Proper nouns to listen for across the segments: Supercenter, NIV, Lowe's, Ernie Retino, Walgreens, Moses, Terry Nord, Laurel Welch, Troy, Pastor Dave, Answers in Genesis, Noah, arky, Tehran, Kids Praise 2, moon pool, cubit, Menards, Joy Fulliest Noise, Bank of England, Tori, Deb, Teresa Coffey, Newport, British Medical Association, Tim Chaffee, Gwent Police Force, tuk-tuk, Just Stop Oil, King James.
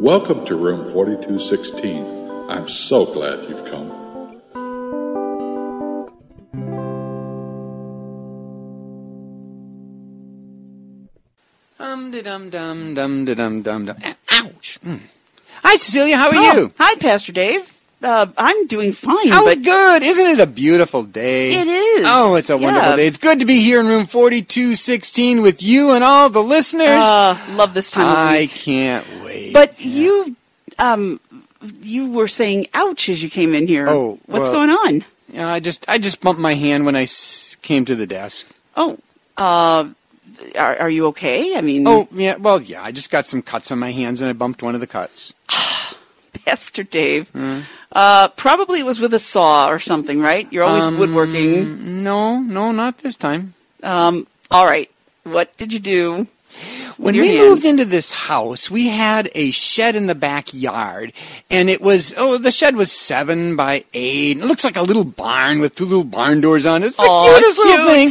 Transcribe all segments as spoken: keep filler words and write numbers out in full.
Welcome to Room forty-two sixteen. I'm so glad you've come. Dum-de-dum-dum-dum-de-dum-dum-dum. Ouch. Mm. Hi, Cecilia. How are oh, you? Hi, Pastor Dave. Uh, I'm doing fine. Oh, but good. Isn't it a beautiful day? It is. Oh, it's a wonderful yeah. day. It's good to be here in room forty-two sixteen with you and all the listeners. Uh, love this time I of week. I can't wait. But yeah. you um, you were saying ouch as you came in here. Oh, What's well, going on? Yeah, I just I just bumped my hand when I s- came to the desk. Oh, uh, are, are you okay? I mean. Oh, yeah. Well, yeah. I just got some cuts on my hands and I bumped one of the cuts. Pastor Dave. Mm. Uh, probably it was with a saw or something, right? You're always um, woodworking. No, no, not this time. Um, all right. What did you do? When we hands? moved into this house, we had a shed in the backyard, and it was, oh, the shed was seven by eight. It looks like a little barn with two little barn doors on it. It's the Aww, cutest cute. little thing.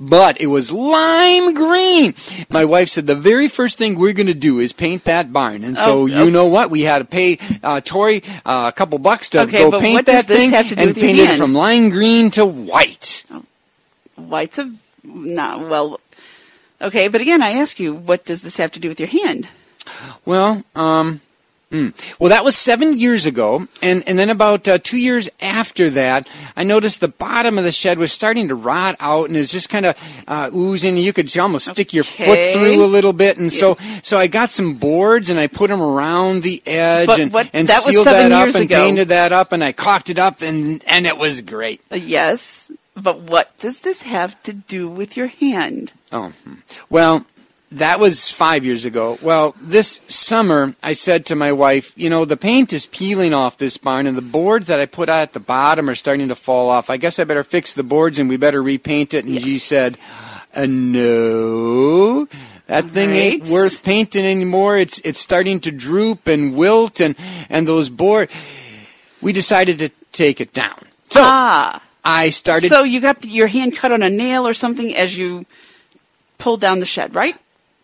But it was lime green. My wife said the very first thing we're going to do is paint that barn. And so oh, you okay. know what? We had to pay uh, Tori uh, a couple bucks to okay, go but paint what that does this thing have to do and with paint your hand? It from lime green to white. Oh, white's a not well. Okay, but again, I ask you, what does this have to do with your hand? Well, um, mm. well, that was seven years ago, and, and then about uh, two years after that, I noticed the bottom of the shed was starting to rot out, and it's just kind of uh, oozing. You could almost okay. stick your foot through a little bit, and yeah. so so I got some boards and I put them around the edge but and, what, and that sealed that up and ago. painted that up, and I caulked it up, and and it was great. Uh, yes. But what does this have to do with your hand? Oh, well, that was five years ago. Well, this summer, I said to my wife, you know, the paint is peeling off this barn, and the boards that I put out at the bottom are starting to fall off. I guess I better fix the boards, and we better repaint it. And yeah. she said, uh, no, that All thing right. ain't worth painting anymore. It's it's starting to droop and wilt, and, and those boards. We decided to take it down. So, ah. I started. So you got the, your hand cut on a nail or something as you pulled down the shed, right?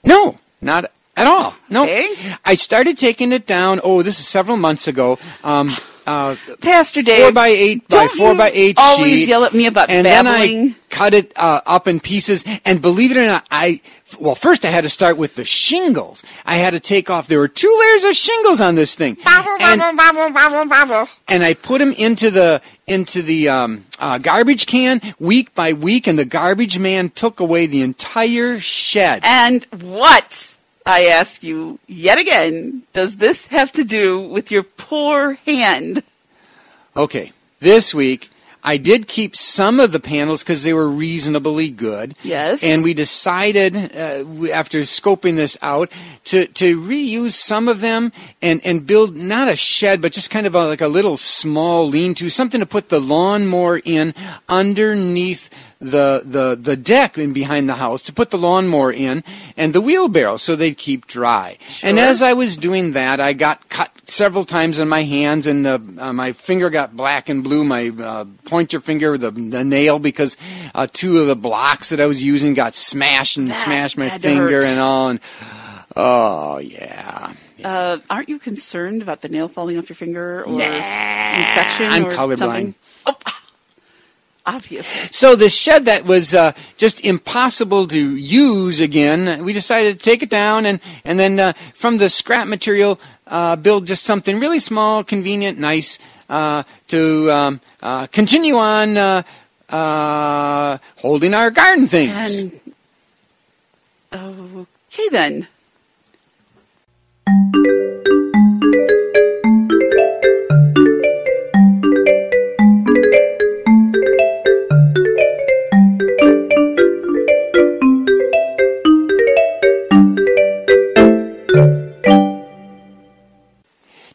No, not at all. No, okay. I started taking it down. Oh, this is several months ago. Um, uh, Pastor Dave, four by eight by four by eight. Always sheet, yell at me about and babbling. Then I cut it uh, up in pieces. And believe it or not, I well, first I had to start with the shingles. I had to take off. There were two layers of shingles on this thing, and, and I put them into the. into the um, uh, garbage can week by week, and the garbage man took away the entire shed. And what, I ask you yet again, does this have to do with your poor hand? Okay, this week I did keep some of the panels because they were reasonably good. Yes. And we decided, uh, after scoping this out, to, to reuse some of them and, and build not a shed, but just kind of a, like a little small lean-to, something to put the lawnmower in underneath the, the, the deck in behind the house, to put the lawnmower in and the wheelbarrow so they'd keep dry. Sure. And as I was doing that, I got cut several times on my hands, and the, uh, my finger got black and blue, my uh, pointer finger, the, the nail, because uh, two of the blocks that I was using got smashed and that, smashed my finger hurt. and all. And, oh, yeah. yeah. Uh, aren't you concerned about the nail falling off your finger or nah, infection I'm or colorblind. Something? Oh. Obviously. So this shed that was uh, just impossible to use again, we decided to take it down and, and then uh, from the scrap material uh, build just something really small, convenient, nice uh, to um, uh, continue on uh, uh, holding our garden things. And, okay then.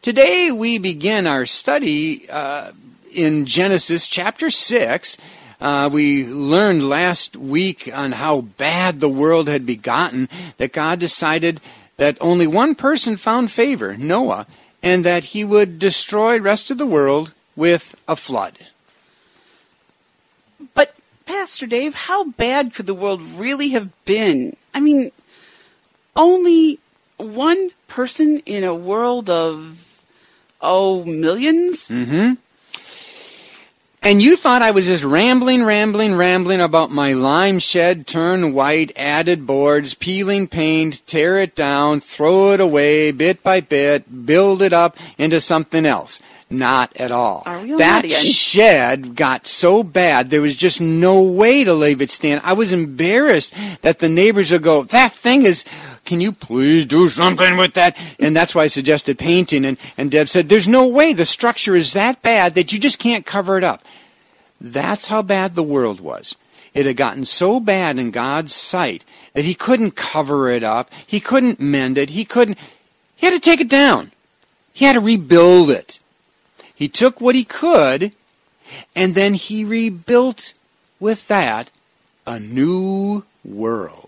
Today we begin our study uh, in Genesis chapter six. Uh, we learned last week on how bad the world had begotten, that God decided that only one person found favor, Noah, and that he would destroy the rest of the world with a flood. But, Pastor Dave, how bad could the world really have been? I mean, only one person in a world of, oh, millions? Mm-hmm. And you thought I was just rambling, rambling, rambling about my lime shed, turn white, added boards, peeling paint, tear it down, throw it away, bit by bit, build it up into something else. Not at all. Are we that again? Shed got so bad, there was just no way to leave it stand. I was embarrassed that the neighbors would go, that thing is... Can you please do something with that? And that's why I suggested painting. And, and Deb said, there's no way. The structure is that bad that you just can't cover it up. That's how bad the world was. It had gotten so bad in God's sight that he couldn't cover it up. He couldn't mend it. He couldn't. He had to take it down. He had to rebuild it. He took what he could, and then he rebuilt with that a new world.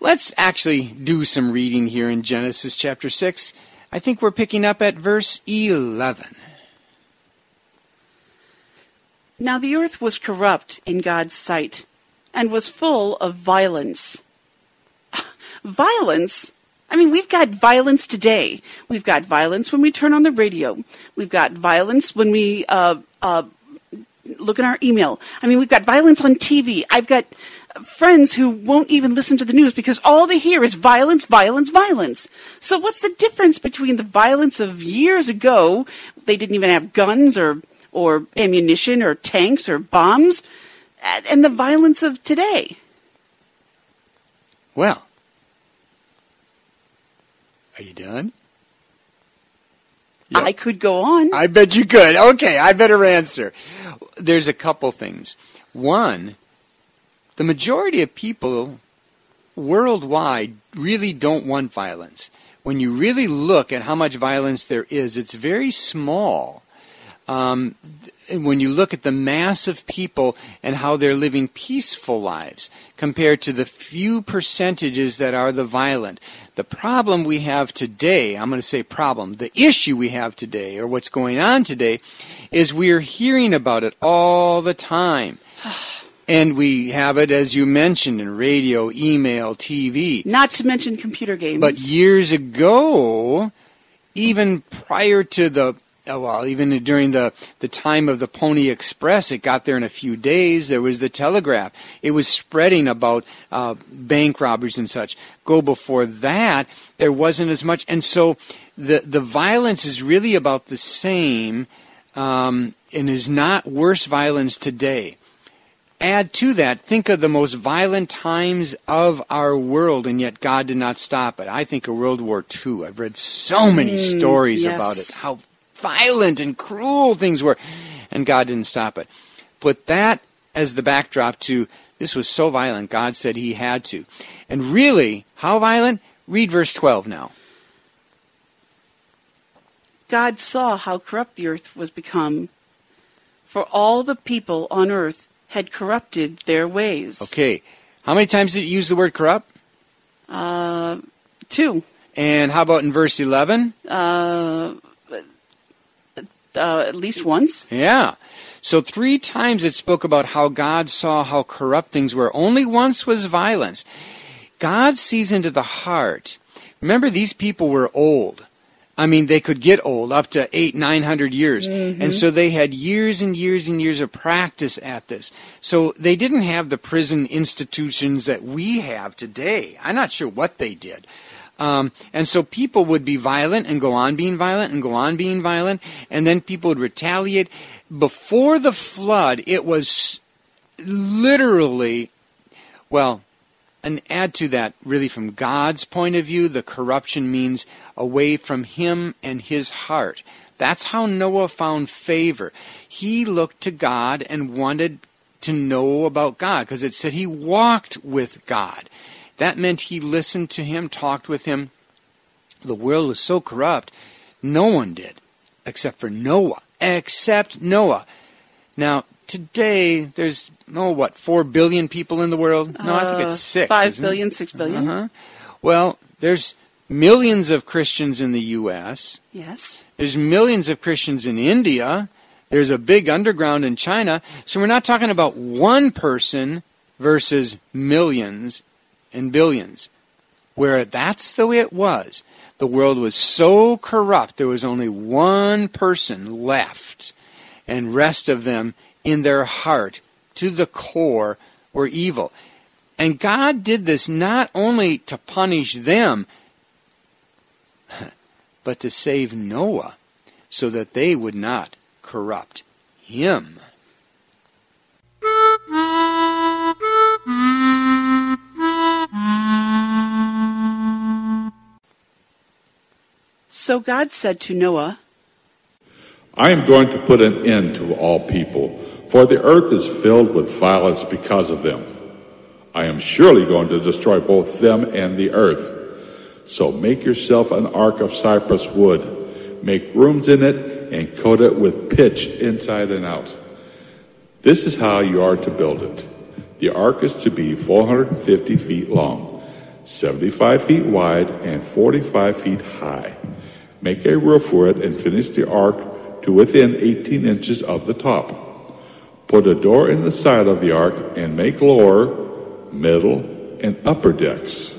Let's actually do some reading here in Genesis chapter six. I think we're picking up at verse eleven. Now the earth was corrupt in God's sight, and was full of violence. Violence? I mean, we've got violence today. We've got violence when we turn on the radio. We've got violence when we uh, uh, look in our email. I mean, we've got violence on T V. I've got friends who won't even listen to the news because all they hear is violence, violence, violence. So what's the difference between the violence of years ago? They didn't even have guns or, or ammunition or tanks or bombs. And the violence of today? Well, are you done? Yep. I could go on. I bet you could. Okay, I better answer. There's a couple things. One, the majority of people worldwide really don't want violence. When you really look at how much violence there is, it's very small. Um, when you look at the mass of people and how they're living peaceful lives compared to the few percentages that are the violent. The problem we have today, I'm going to say problem, the issue we have today or what's going on today is we're hearing about it all the time. And we have it, as you mentioned, in radio, email, T V. Not to mention computer games. But years ago, even prior to the Oh, well, even during the, the time of the Pony Express, it got there in a few days. There was the Telegraph. It was spreading about uh, bank robberies and such. Go before that, there wasn't as much. And so the, the violence is really about the same um, and is not worse violence today. Add to that, think of the most violent times of our world, and yet God did not stop it. I think of World War Two. I've read so many mm, stories yes. about it, how violent and cruel things were, and God didn't stop it. Put that as the backdrop to this was so violent, God said he had to. And really, how violent? Read verse twelve now. God saw how corrupt the earth was become, for all the people on earth had corrupted their ways. Okay. How many times did it use the word corrupt? Uh, two. And how about in verse eleven? Uh... Uh, at least once. Yeah. So three times it spoke about how God saw how corrupt things were. Only once was violence. God sees into the heart. Remember, these people were old. I mean, they could get old, up to eight, nine hundred years. Mm-hmm. And so they had years and years and years of practice at this. So they didn't have the prison institutions that we have today. I'm not sure what they did. Um, and so people would be violent and go on being violent and go on being violent, and then people would retaliate. Before the flood, it was literally, well, and add to that, really from God's point of view, the corruption means away from him and his heart. That's how Noah found favor. He looked to God and wanted to know about God, because it said he walked with God. That meant he listened to him, talked with him. The world was so corrupt, no one did, except for Noah. Except Noah. Now, today there's, oh, what, four billion people in the world? No, uh, I think it's six. Five isn't billion, it? six billion. Uh-huh. Well, there's millions of Christians in the U S Yes. There's millions of Christians in India. There's a big underground in China. So we're not talking about one person versus millions and billions, where that's the way it was. The world was so corrupt, there was only one person left, and rest of them in their heart, to the core, were evil. And God did this not only to punish them, but to save Noah, so that they would not corrupt him. So God said to Noah, I am going to put an end to all people, for the earth is filled with violence because of them. I am surely going to destroy both them and the earth. So make yourself an ark of cypress wood, make rooms in it, and coat it with pitch inside and out. This is how you are to build it. The ark is to be four hundred fifty feet long, seventy-five feet wide, and forty-five feet high. Make a roof for it and finish the ark to within eighteen inches of the top. Put a door in the side of the ark and make lower, middle, and upper decks.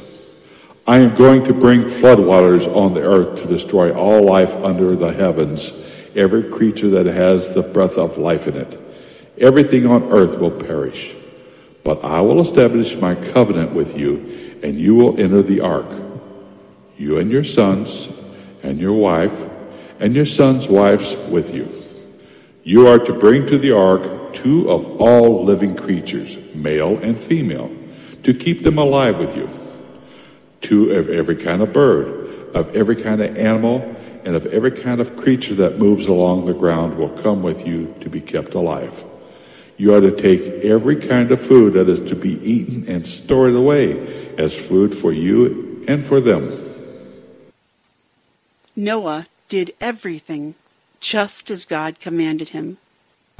I am going to bring floodwaters on the earth to destroy all life under the heavens, every creature that has the breath of life in it. Everything on earth will perish. But I will establish my covenant with you, and you will enter the ark, you and your sons, and your wife, and your sons' wives with you. You are to bring to the ark two of all living creatures, male and female, to keep them alive with you. Two of every kind of bird, of every kind of animal, and of every kind of creature that moves along the ground will come with you to be kept alive. You are to take every kind of food that is to be eaten and store it away as food for you and for them. Noah did everything just as God commanded him.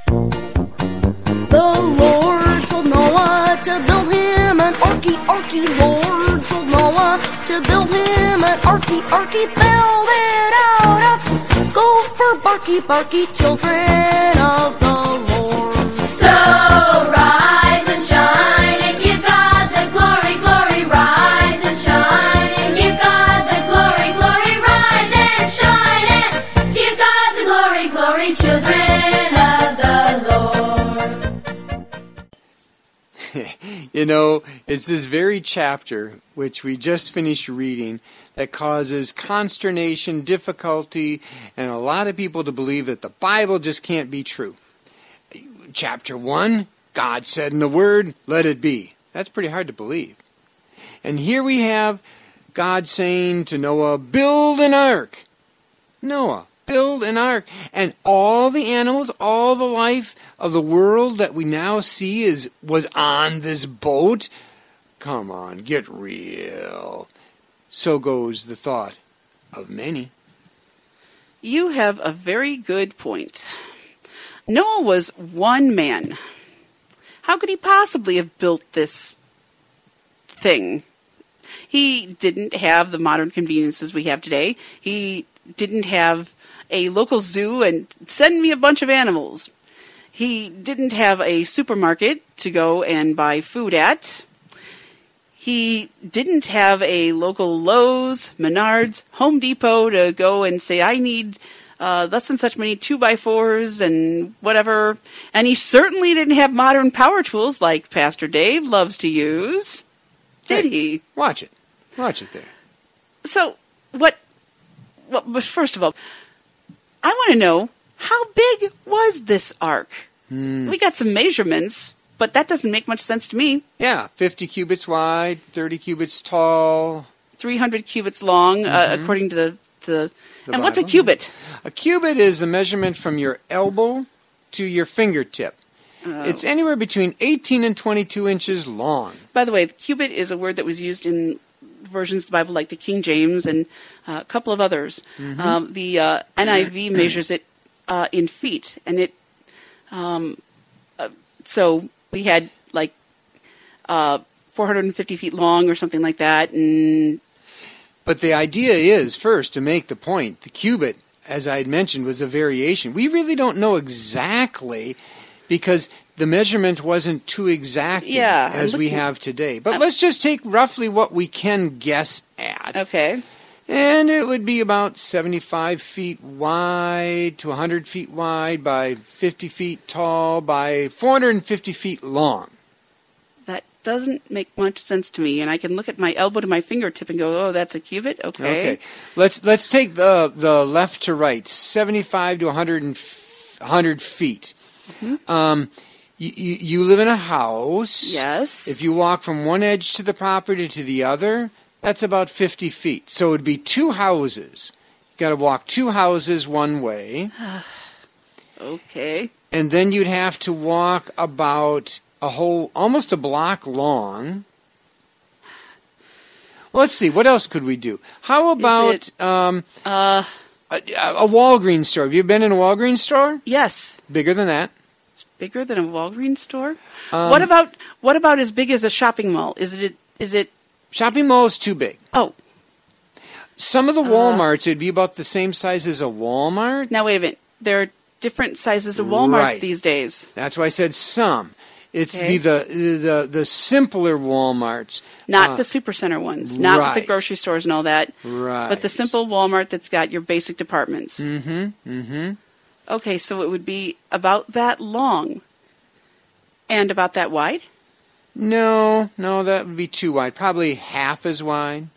The Lord told Noah to build him an arky, arky. Lord told Noah to build him an arky, arky. Build it out up, go for barky, barky, children of the Lord. So rise and shine and give God the glory, glory. Rise and shine and give God the glory, glory. Rise and shine and give God the glory, glory, children of the Lord. You know, it's this very chapter, which we just finished reading, that causes consternation, difficulty, and a lot of people to believe that the Bible just can't be true. Chapter one, God said in the Word, let it be. That's pretty hard to believe. And here we have God saying to Noah, build an ark. Noah, build an ark. And all the animals, all the life of the world that we now see is was on this boat. Come on, get real. So goes the thought of many. You have a very good point. Noah was one man. How could he possibly have built this thing? He didn't have the modern conveniences we have today. He didn't have a local zoo and send me a bunch of animals. He didn't have a supermarket to go and buy food at. He didn't have a local Lowe's, Menards, Home Depot to go and say, I need Uh, less than such many two by fours and whatever. And he certainly didn't have modern power tools like Pastor Dave loves to use. Did hey, he? Watch it. Watch it there. So, what, what, first of all, I want to know, how big was this ark? Hmm. We got some measurements, but that doesn't make much sense to me. Yeah, fifty cubits wide, thirty cubits tall. three hundred cubits long, mm-hmm. uh, according to the... The, the and Bible. What's a cubit? A cubit is the measurement from your elbow to your fingertip. Oh. It's anywhere between eighteen and twenty-two inches long. By the way, the cubit is a word that was used in versions of the Bible like the King James and uh, a couple of others. Mm-hmm. Um, the uh, N I V measures it uh, in feet, and it um, uh, so we had like uh, four hundred fifty feet long or something like that. And but the idea is, first, to make the point, the cubit, as I had mentioned, was a variation. We really don't know exactly because the measurement wasn't too exact yeah, as looking, we have today. But I'm, let's just take roughly what we can guess at. Okay. And it would be about seventy-five feet wide to one hundred feet wide by fifty feet tall by four hundred fifty feet long. That doesn't make much sense to me. And I can look at my elbow to my fingertip and go, oh, that's a cubit? Okay. Okay. Let's let's take the the left to right, seventy-five to one hundred feet. Mm-hmm. Um, you, you live in a house. Yes. If you walk from one edge to the property to the other, that's about fifty feet. So it would be two houses. You've got to walk two houses one way. Okay. And then you'd have to walk about a whole, almost a block long. Well, let's see. What else could we do? How about it, um, uh, a, a Walgreens store? Have you been in a Walgreens store? Yes. Bigger than that? It's bigger than a Walgreens store? Um, what about what about as big as a shopping mall? Is it is it... Shopping mall is too big. Oh. Some of the Walmarts, uh, it'd be about the same size as a Walmart. Now, wait a minute. There are different sizes of Walmarts right. these days. That's why I said some. It's okay. be the, the the simpler Walmarts. Not uh, the Supercenter ones. Not right. with the grocery stores and all that. Right. But the simple Walmart that's got your basic departments. Mm-hmm. Mm-hmm. Okay, so it would be about that long and about that wide? No, no, that would be too wide. Probably half as wide.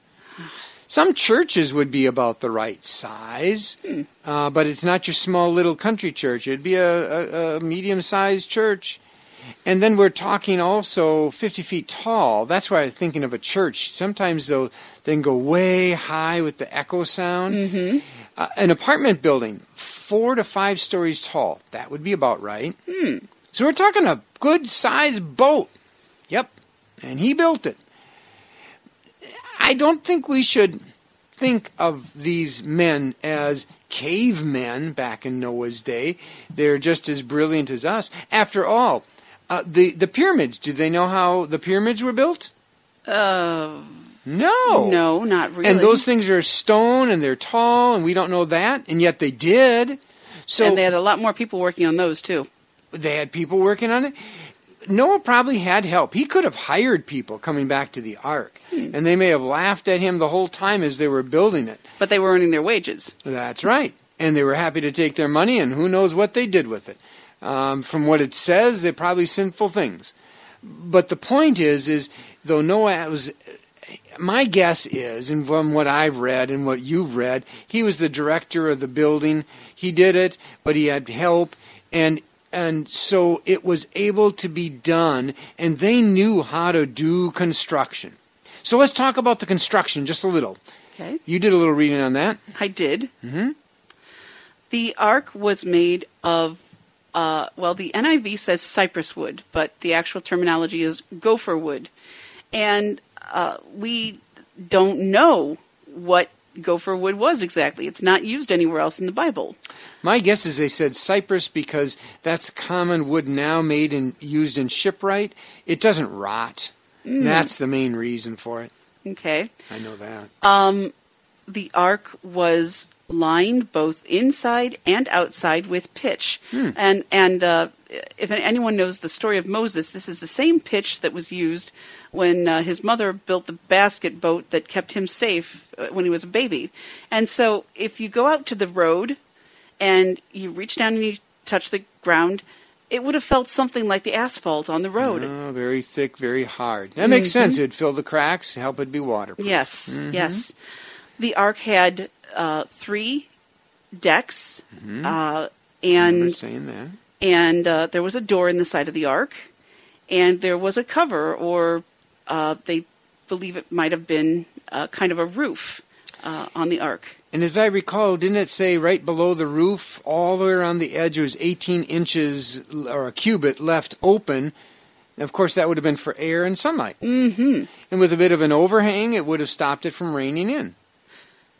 Some churches would be about the right size, hmm. uh, but it's not your small little country church. It'd be a, a, a medium-sized church. And then we're talking also fifty feet tall. That's why I'm thinking of a church. Sometimes they'll then go way high with the echo sound. Mm-hmm. Uh, an apartment building, four to five stories tall. That would be about right. Hmm. So we're talking a good-sized boat. Yep, and he built it. I don't think we should think of these men as cavemen back in Noah's day. They're just as brilliant as us. After all, uh, the, the pyramids, do they know how the pyramids were built? Uh, no. No, not really. And those things are stone, and they're tall, and we don't know that, and yet they did. So, and they had a lot more people working on those, too. They had people working on it? Noah probably had help. He could have hired people coming back to the ark. Hmm. And they may have laughed at him the whole time as they were building it. But they were earning their wages. That's right. And they were happy to take their money, and who knows what they did with it. Um, from what it says, they're probably sinful things. But the point is, is though Noah was, my guess is, and from what I've read and what you've read, he was the director of the building. He did it, but he had help, and And so it was able to be done, and they knew how to do construction. So let's talk about the construction just a little. Okay. You did a little reading on that. I did. Mm-hmm. The ark was made of, uh, well, the N I V says cypress wood, but the actual terminology is gopher wood. And uh, we don't know what gopher wood was exactly. It's not used anywhere else in the Bible. My guess is they said cypress because that's a common wood now made and used in shipwright. It doesn't rot. Mm. That's the main reason for it. Okay. I know that. Um, the ark was lined both inside and outside with pitch. Mm. And and uh, if anyone knows the story of Moses, this is the same pitch that was used when uh, his mother built the basket boat that kept him safe when he was a baby. And so if you go out to the road and you reach down and you touch the ground, it would have felt something like the asphalt on the road. Oh, very thick, very hard. That makes mm-hmm. sense. It would fill the cracks, help it be waterproof. Yes, mm-hmm. yes. The ark had uh, three decks. Mm-hmm. Uh, and I remember saying that. And uh, there was a door in the side of the ark, and there was a cover, or uh, they believe it might have been uh, kind of a roof uh, on the ark. And as I recall, didn't it say right below the roof, all the way around the edge, it was eighteen inches or a cubit left open? And of course, that would have been for air and sunlight. Mm-hmm. And with a bit of an overhang, it would have stopped it from raining in.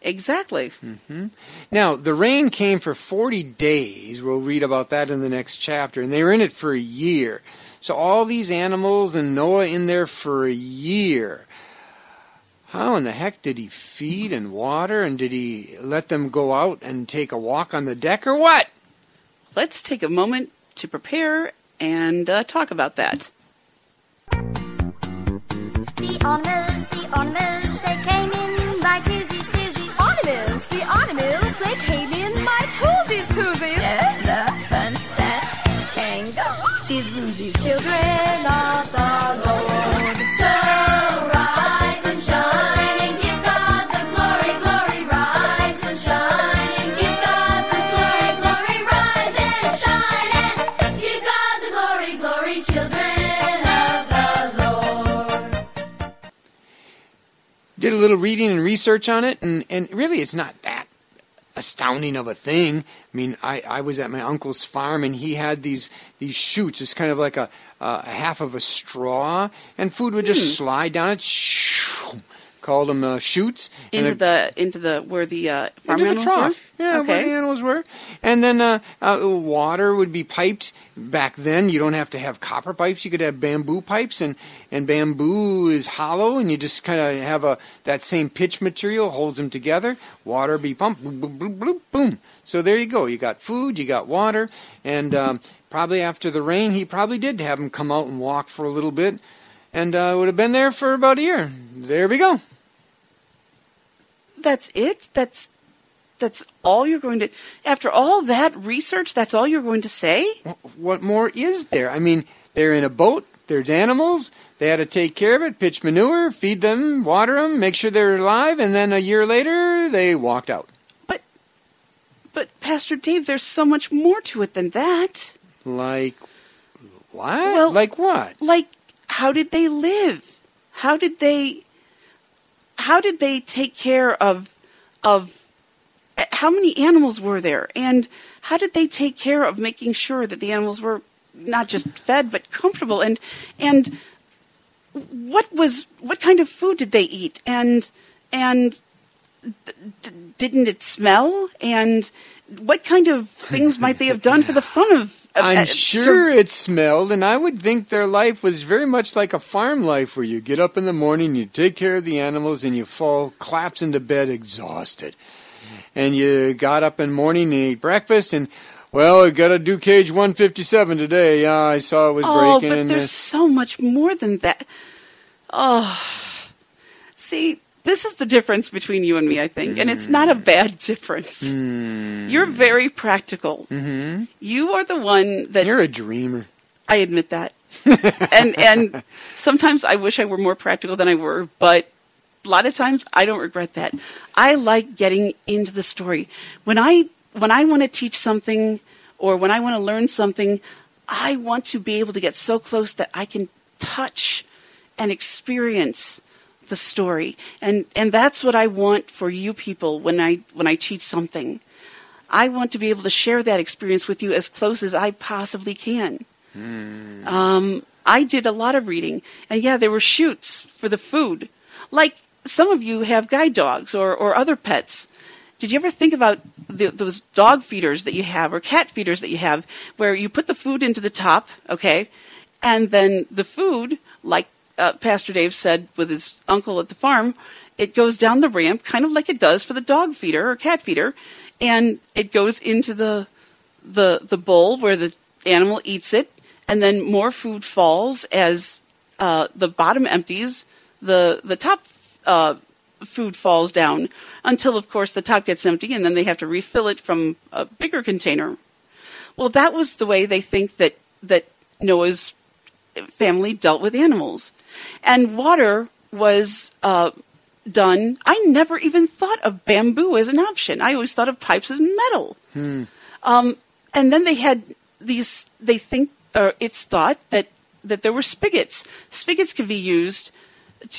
Exactly. Mm-hmm. Now, the rain came for forty days. We'll read about that in the next chapter. And they were in it for a year. So all these animals and Noah in there for a year. How in the heck did he feed and water? And did he let them go out and take a walk on the deck or what? Let's take a moment to prepare and uh, talk about that. The animals, the animals, they came in my twosies, twosies. Animals, the animals, they came in my twosies, twosies. Yes, the fun set, tango, these boozies. Children of the Lord, so rise and shine. Did a little reading and research on it, and, and really it's not that astounding of a thing. I mean, I, I was at my uncle's farm, and he had these these chutes. It's kind of like a, uh, a half of a straw, and food would just mm. slide down it. Shoo, called them uh, chutes into the into the where the uh, farm into animals the trough. Were? Yeah, okay. Where the animals were, and then uh, uh, water would be piped. Back then, you don't have to have copper pipes; you could have bamboo pipes, and, and bamboo is hollow, and you just kind of have a that same pitch material holds them together. Water be pumped, boom, boom, boom, boom, boom. So there you go. You got food, you got water, and um, probably after the rain, he probably did have them come out and walk for a little bit, and uh, would have been there for about a year. There we go. That's it? That's that's all you're going to... After all that research, that's all you're going to say? What more is there? I mean, they're in a boat. There's animals. They had to take care of it, pitch manure, feed them, water them, make sure they're alive, and then a year later, they walked out. But, but Pastor Dave, there's so much more to it than that. Like what? Well, like what? Like how did they live? How did they... How did they take care of, of how many animals were there? And how did they take care of making sure that the animals were not just fed, but comfortable? And, and what was, what kind of food did they eat? And, and d- didn't it smell? And what kind of things might they have done for the fun of? I'm sure it smelled, and I would think their life was very much like a farm life where you get up in the morning, you take care of the animals, and you fall, collapse into bed exhausted. And you got up in the morning and ate breakfast, and, well, I got to do cage one fifty-seven today. Yeah, I saw it was oh, breaking. Oh, but there's uh, so much more than that. Oh, see... This is the difference between you and me, I think. Mm. And it's not a bad difference. Mm. You're very practical. Mm-hmm. You are the one that... You're a dreamer. I admit that. and and sometimes I wish I were more practical than I were, but a lot of times I don't regret that. I like getting into the story. When I when I want to teach something or when I want to learn something, I want to be able to get so close that I can touch and experience the story, and and that's what I want for you people when I when I teach something. I want to be able to share that experience with you as close as I possibly can. Mm. Um, I did a lot of reading, and yeah, there were chutes for the food. Like some of you have guide dogs or, or other pets. Did you ever think about the, those dog feeders that you have or cat feeders that you have, where you put the food into the top, okay, and then the food, like Uh, Pastor Dave said with his uncle at the farm, it goes down the ramp kind of like it does for the dog feeder or cat feeder, and it goes into the the the bowl where the animal eats it, and then more food falls as uh, the bottom empties, the the top uh, food falls down until, of course, the top gets empty, and then they have to refill it from a bigger container. Well, that was the way they think that that Noah's family dealt with animals, and water was uh, done. I never even thought of bamboo as an option. I always thought of pipes as metal. Hmm. Um, and then they had these. They think, or it's thought that that there were spigots. Spigots could be used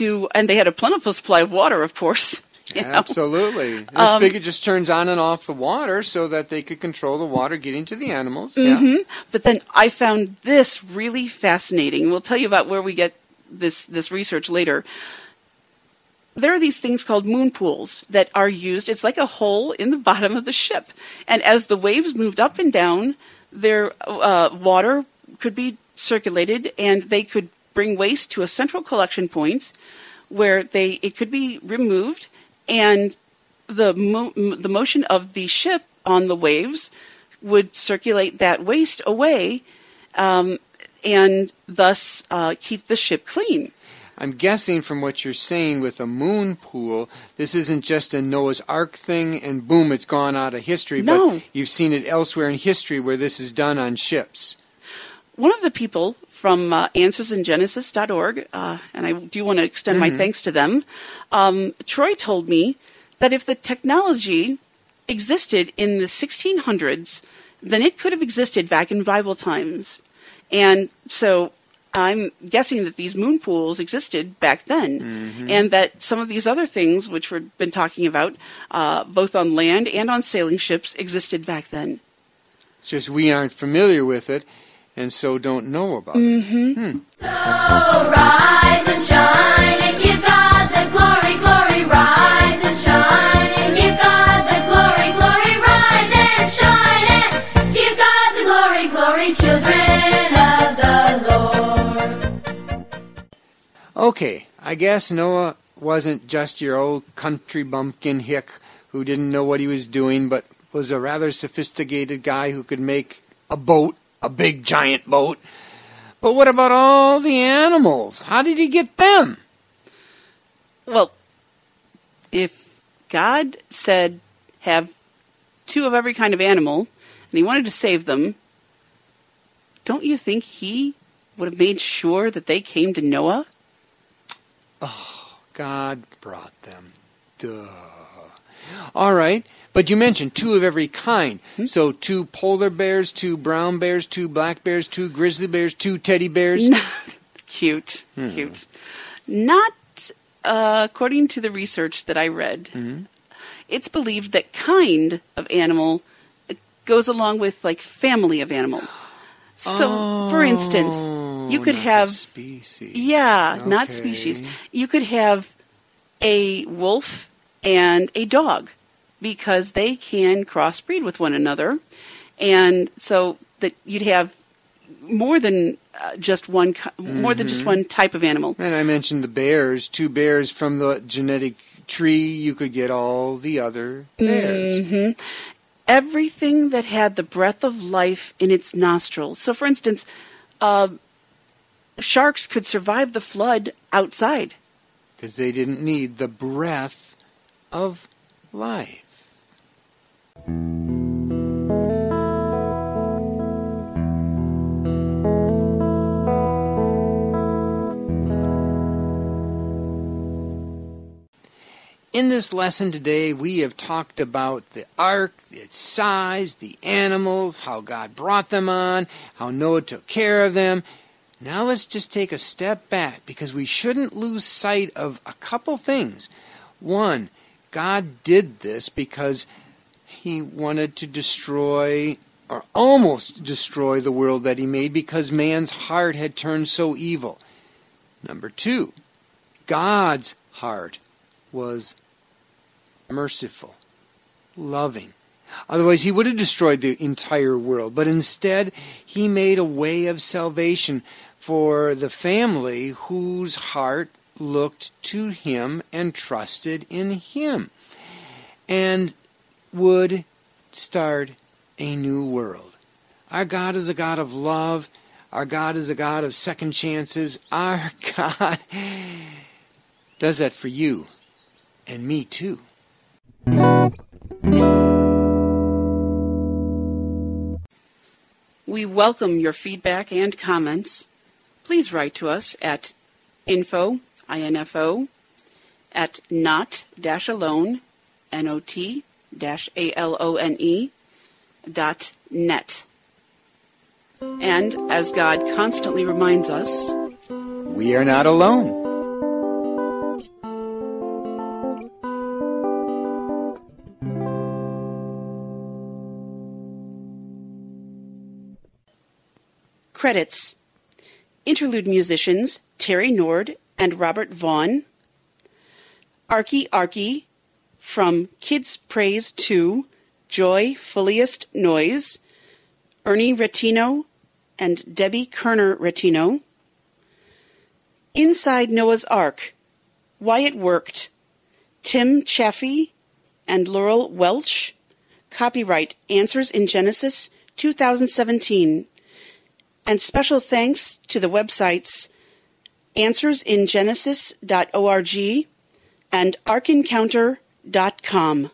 to, and they had a plentiful supply of water, of course. You know? Absolutely. The um, spigot just turns on and off the water so that they could control the water getting to the animals. Mm-hmm. Yeah. But then I found this really fascinating. We'll tell you about where we get this, this research later. there are these things called moon pools that are used. It's like a hole in the bottom of the ship. And as the waves moved up and down, their uh, water could be circulated, and they could bring waste to a central collection point where they it could be removed, and the mo- the motion of the ship on the waves would circulate that waste away, um, and thus uh, keep the ship clean. I'm guessing from what you're saying with a moon pool, this isn't just a Noah's Ark thing and boom, it's gone out of history. No. But you've seen it elsewhere in history where this is done on ships. One of the people from uh, Answers in Genesis dot org, uh, and I do want to extend mm-hmm. my thanks to them, um, Troy told me that if the technology existed in the sixteen hundreds, then it could have existed back in Bible times. And so I'm guessing that these moon pools existed back then, mm-hmm. and that some of these other things, which we've been talking about, uh, both on land and on sailing ships, existed back then. It's just we aren't familiar with it, and so don't know about mm-hmm. it. Hmm. So rise and shine and give God the glory, glory, rise and shine and give God the glory, glory, rise and shine and give God the glory, glory, children of the Lord. Okay, I guess Noah wasn't just your old country bumpkin hick who didn't know what he was doing, but was a rather sophisticated guy who could make a boat, a big giant boat. But what about all the animals? How did he get them? Well, if God said have two of every kind of animal, and he wanted to save them, don't you think he would have made sure that they came to Noah? Oh, God brought them. Duh. All right, but you mentioned two of every kind. Hmm? So two polar bears, two brown bears, two black bears, two grizzly bears, two teddy bears. cute, hmm. cute. Not uh, according to the research that I read. Hmm? It's believed that kind of animal goes along with like family of animal. So, oh, for instance, you could not have species. Yeah, okay. Not species. You could have a wolf and a dog because they can crossbreed with one another, and so that you'd have more than uh, just one, mm-hmm. more than just one type of animal. And I mentioned the bears. Two bears from the genetic tree. You could get all the other bears. Mm-hmm. Everything that had the breath of life in its nostrils. So, for instance, uh, sharks could survive the flood outside. Because they didn't need the breath of life. In this lesson today, we have talked about the ark, its size, the animals, how God brought them on, how Noah took care of them. Now let's just take a step back, because we shouldn't lose sight of a couple things. One, God did this because he wanted to destroy, or almost destroy, the world that he made because man's heart had turned so evil. Number two, God's heart was merciful, loving. Otherwise, he would have destroyed the entire world. But instead, he made a way of salvation for the family whose heart looked to him and trusted in him and would start a new world. Our God is a God of love. Our God is a God of second chances. Our God does that for you. And me too. We welcome your feedback and comments. Please write to us at info, I N F O, at not-alone, N O T A L O N E, dot net. And as God constantly reminds us, we are not alone. Credits. Interlude musicians Terry Nord and Robert Vaughn. Arky Arky from Kids Praise two, Joy Fulliest Noise, Ernie Retino and Debbie Kerner Retino. Inside Noah's Ark, Why It Worked, Tim Chaffee and Laurel Welch. Copyright Answers in Genesis twenty seventeen. And special thanks to the websites Answers in Genesis dot org and arken counter dot com.